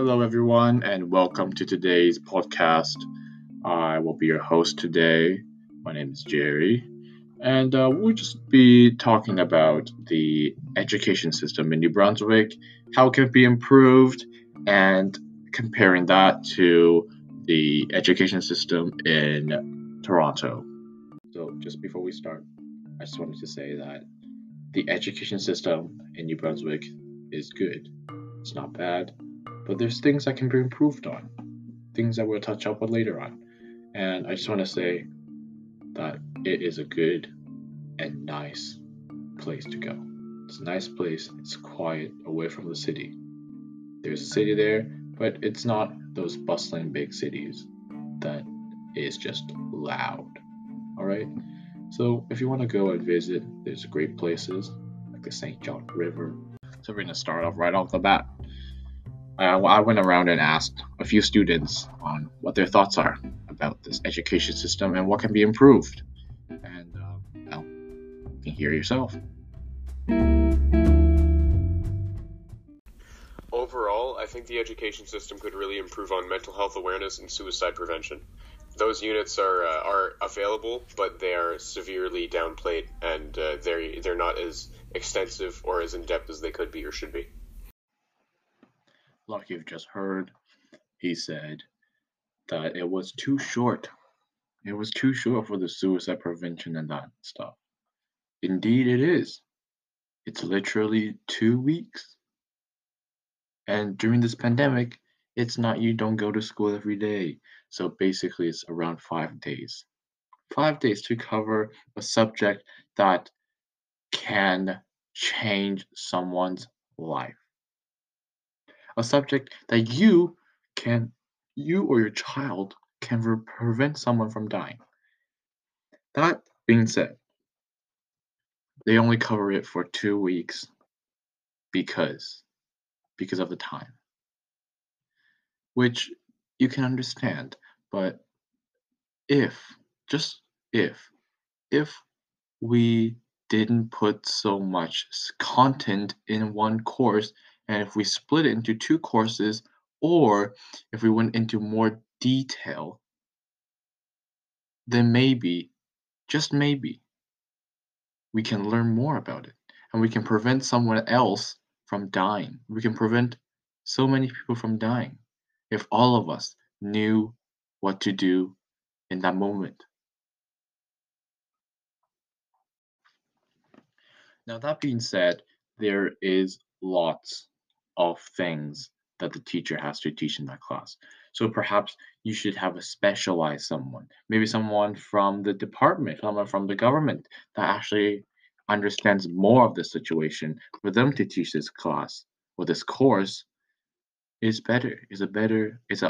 Hello everyone and welcome to today's podcast. I will be your host today. My name is Jerry and we'll just be talking about the education system in New Brunswick, how it can be improved, and comparing that to the education system in Toronto. So just before we start, I just wanted to say that the education system in New Brunswick is good. It's not bad, but there's things that can be improved on, things that we'll touch up on later on. And I just want to say that it is a good and nice place to go. It's a nice place. It's quiet, away from the city. There's a city there, but it's not those bustling big cities that is just loud. All right. So if you want to go and visit, there's great places like the St. John River. So we're going to start off right off the bat. I went around and asked a few students on what their thoughts are about this education system and what can be improved. And well, you can hear yourself. Overall, I think the education system could really improve on mental health awareness and suicide prevention. Those units are available, but they are severely downplayed, and they're not as extensive or as in-depth as they could be or should be. Like you've just heard, he said that it was too short. It was too short for the suicide prevention and that stuff. Indeed it is. It's literally 2 weeks. And during this pandemic, it's not you don't go to school every day. So basically it's around 5 days. 5 days to cover a subject that can change someone's life. A subject that you or your child can prevent someone from dying. That being said, they only cover it for 2 weeks because of the time, which you can understand. But if we didn't put so much content in one course, and if we split it into two courses, or if we went into more detail, then maybe, just maybe, we can learn more about it. And we can prevent someone else from dying. We can prevent so many people from dying if all of us knew what to do in that moment. Now, that being said, there is lots of things that the teacher has to teach in that class. So perhaps you should have a specialized someone, maybe someone from the department, someone from the government that actually understands more of the situation. For them to teach this class or this course is better, it's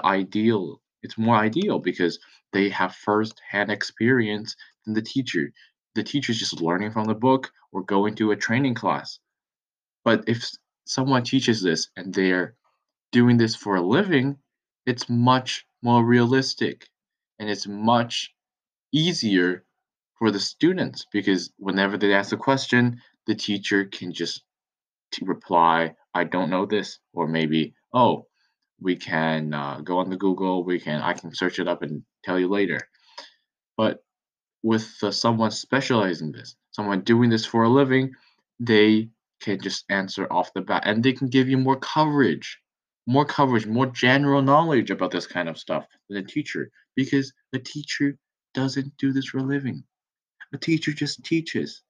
more ideal because they have first-hand experience than the teacher. The teacher's just learning from the book or going to a training class. But if someone teaches this and they're doing this for a living, it's much more realistic and it's much easier for the students because whenever they ask a question, the teacher can just reply, I don't know this, or maybe, oh, we can go on the Google, I can search it up and tell you later. But with someone specializing this, someone doing this for a living, they can just answer off the bat, and they can give you more coverage, more general knowledge about this kind of stuff than a teacher, because a teacher doesn't do this for a living. A teacher just teaches.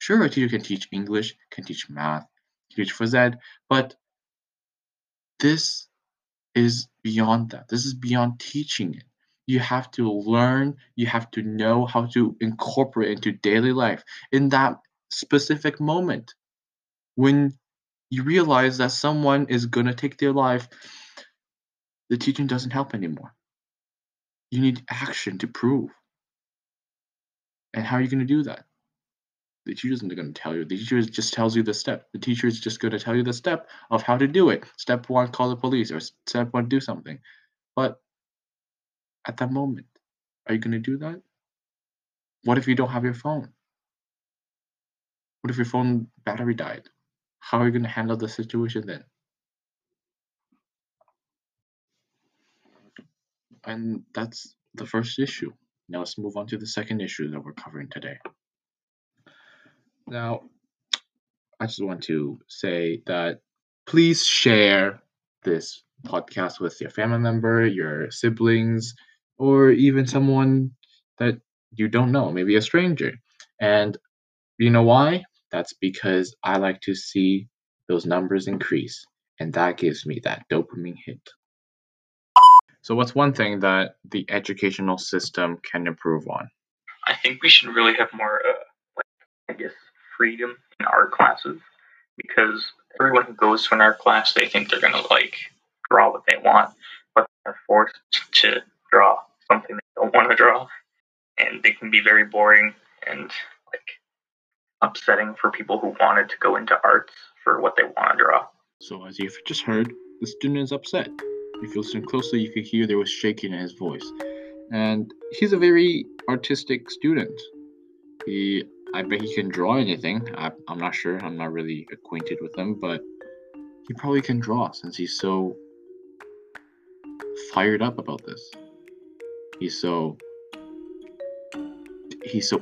Sure, a teacher can teach English, can teach math, can teach phys ed, but this is beyond that. This is beyond teaching it. You have to learn, you have to know how to incorporate into daily life in that specific moment. When you realize that someone is going to take their life, the teaching doesn't help anymore. You need action to prove. And how are you going to do that? The teacher isn't going to tell you. The teacher just tells you the step. The teacher is just going to tell you the step of how to do it. Step one, call the police, or step one, do something. But at that moment, are you going to do that? What if you don't have your phone? What if your phone battery died? How are you going to handle the situation then? And that's the first issue. Now let's move on to the second issue that we're covering today. Now, I just want to say that please share this podcast with your family member, your siblings, or even someone that you don't know, maybe a stranger. And you know why? That's because I like to see those numbers increase, and that gives me that dopamine hit. So what's one thing that the educational system can improve on? I think we should really have more, freedom in art classes, because everyone who goes to an art class, they think they're going to, draw what they want, but they're forced to draw something they don't want to draw, and it can be very boring and, upsetting for people who wanted to go into arts for what they want to draw. So as you've just heard, the student is upset. If you listen closely, you could hear there was shaking in his voice. And he's a very artistic student. I bet he can draw anything. I'm not sure. I'm not really acquainted with him, but he probably can draw since he's so fired up about this. He's so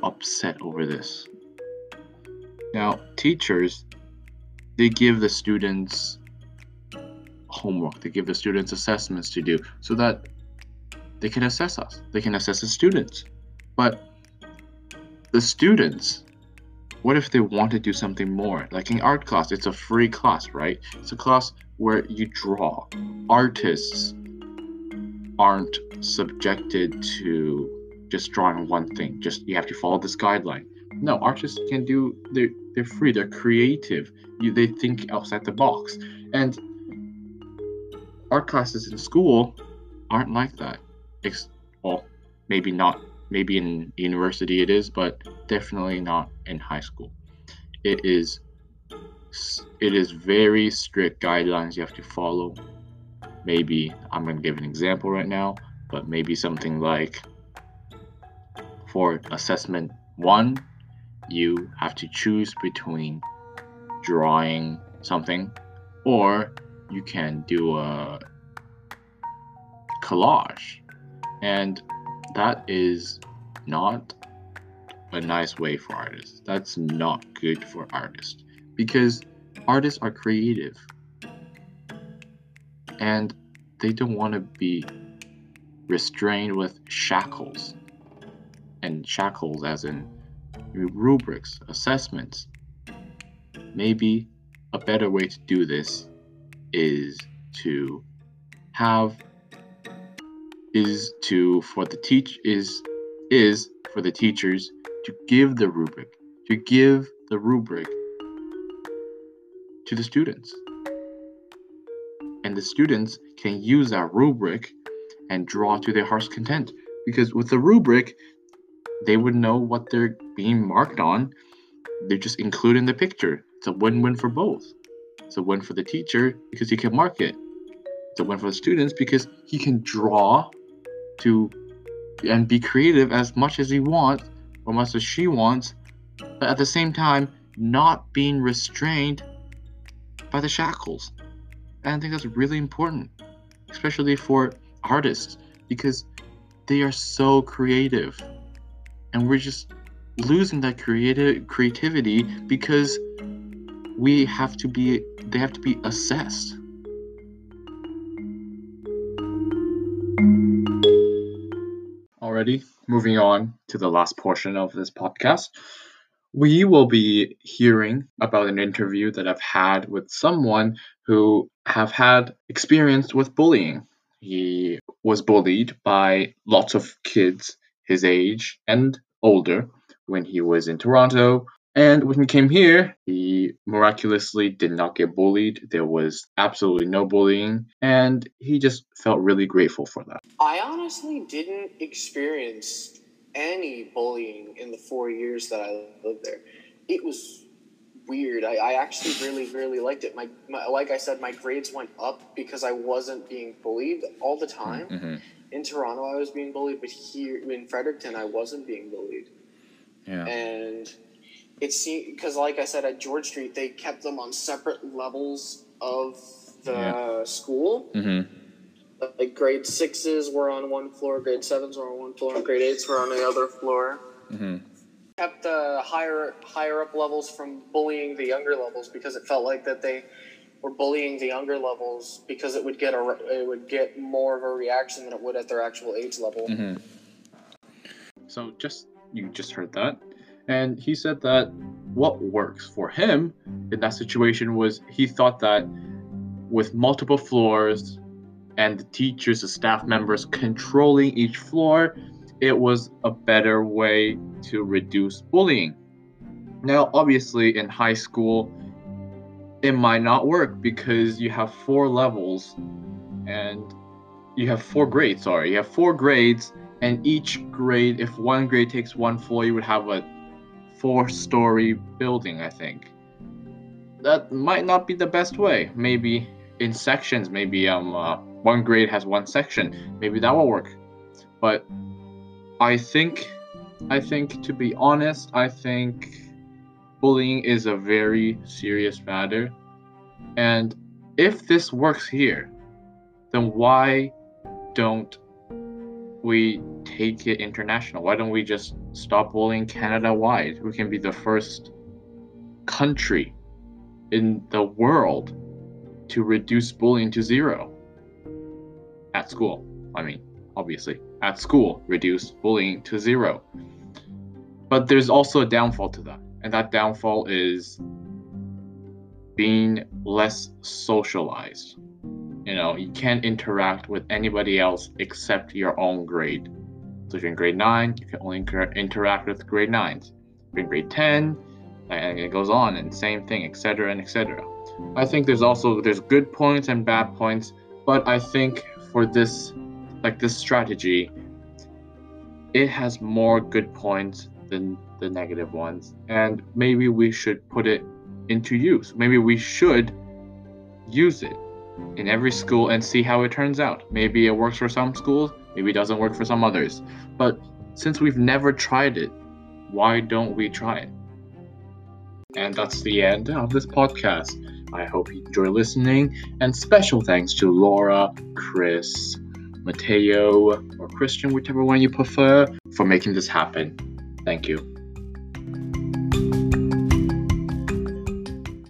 upset over this. Now, teachers, they give the students homework, they give the students assessments to do so that they can assess us, they can assess the students. But the students, what if they want to do something more? Like in art class, it's a free class, right? It's a class where you draw. Artists aren't subjected to just drawing one thing, just you have to follow this guideline. No, artists can do, they're free, they're creative, they think outside the box. And art classes in school aren't like that. Well, maybe not. Maybe in university it is, but definitely not in high school. It is very strict guidelines you have to follow. Maybe, I'm going to give an example right now, but maybe something like for assessment 1, you have to choose between drawing something or you can do a collage, and that is not a nice way for artists. That's not good for artists, because artists are creative and they don't want to be restrained with shackles, and shackles as in rubrics, assessments. Maybe a better way to do this is for the teachers to give the rubric, to the students. And the students can use that rubric and draw to their heart's content, because with the rubric, they would know what they're being marked on. They're just including the picture. It's a win-win for both. It's a win for the teacher because he can mark it. It's a win for the students because he can draw to and be creative as much as he wants or much as she wants, but at the same time not being restrained by the shackles. And I think that's really important, especially for artists, because they are so creative, and we're just losing that creativity because they have to be assessed. Alrighty, moving on to the last portion of this podcast. We will be hearing about an interview that I've had with someone who have had experience with bullying. He was bullied by lots of kids his age and older when he was in Toronto. And when he came here, he miraculously did not get bullied. There was absolutely no bullying, and he just felt really grateful for that. I honestly didn't experience any bullying in the 4 years that I lived there. It was weird. I actually really, really liked it. Like I said, my grades went up because I wasn't being bullied all the time. Mm-hmm. In Toronto, I was being bullied, but here in Fredericton, I wasn't being bullied. Yeah. And it seemed, because like I said, at George Street, they kept them on separate levels of the school. Mm-hmm. like grade sixes were on one floor, grade sevens were on one floor, and grade eights were on the other floor. Mm-hmm. Kept the higher up levels from bullying the younger levels because it felt like that they were bullying the younger levels because it would get it would get more of a reaction than it would at their actual age level. Mm-hmm. So you just heard that, and he said that what works for him in that situation was he thought that with multiple floors and the teachers, the staff members controlling each floor, it was a better way to reduce bullying. Now, obviously, in high school, it might not work because you have four levels and you have four grades, and each grade, if one grade takes one floor, you would have a four-story building, I think. That might not be the best way. Maybe in sections, maybe one grade has one section. Maybe that will work. But I think, to be honest, I think bullying is a very serious matter. And if this works here, then why don't we take it international? Why don't we just stop bullying Canada-wide? We can be the first country in the world to reduce bullying to zero. At school, I mean, obviously. At school, reduce bullying to zero. But there's also a downfall to that, and that downfall is being less socialized. You know, you can't interact with anybody else except your own grade. So if you're in grade 9, you can only interact with grade 9s. If you're in grade 10, and it goes on, and same thing, etc. and etc. I think there's good points and bad points, but I think for this strategy, it has more good points than the negative ones, and maybe we should put it into use. Maybe we should use it in every school and see how it turns out. Maybe it works for some schools, maybe it doesn't work for some others. But since we've never tried it, why don't we try it? And that's the end of this podcast. I hope you enjoy listening, and special thanks to Laura, Chris, Mateo, or Christian, whichever one you prefer, for making this happen. Thank you.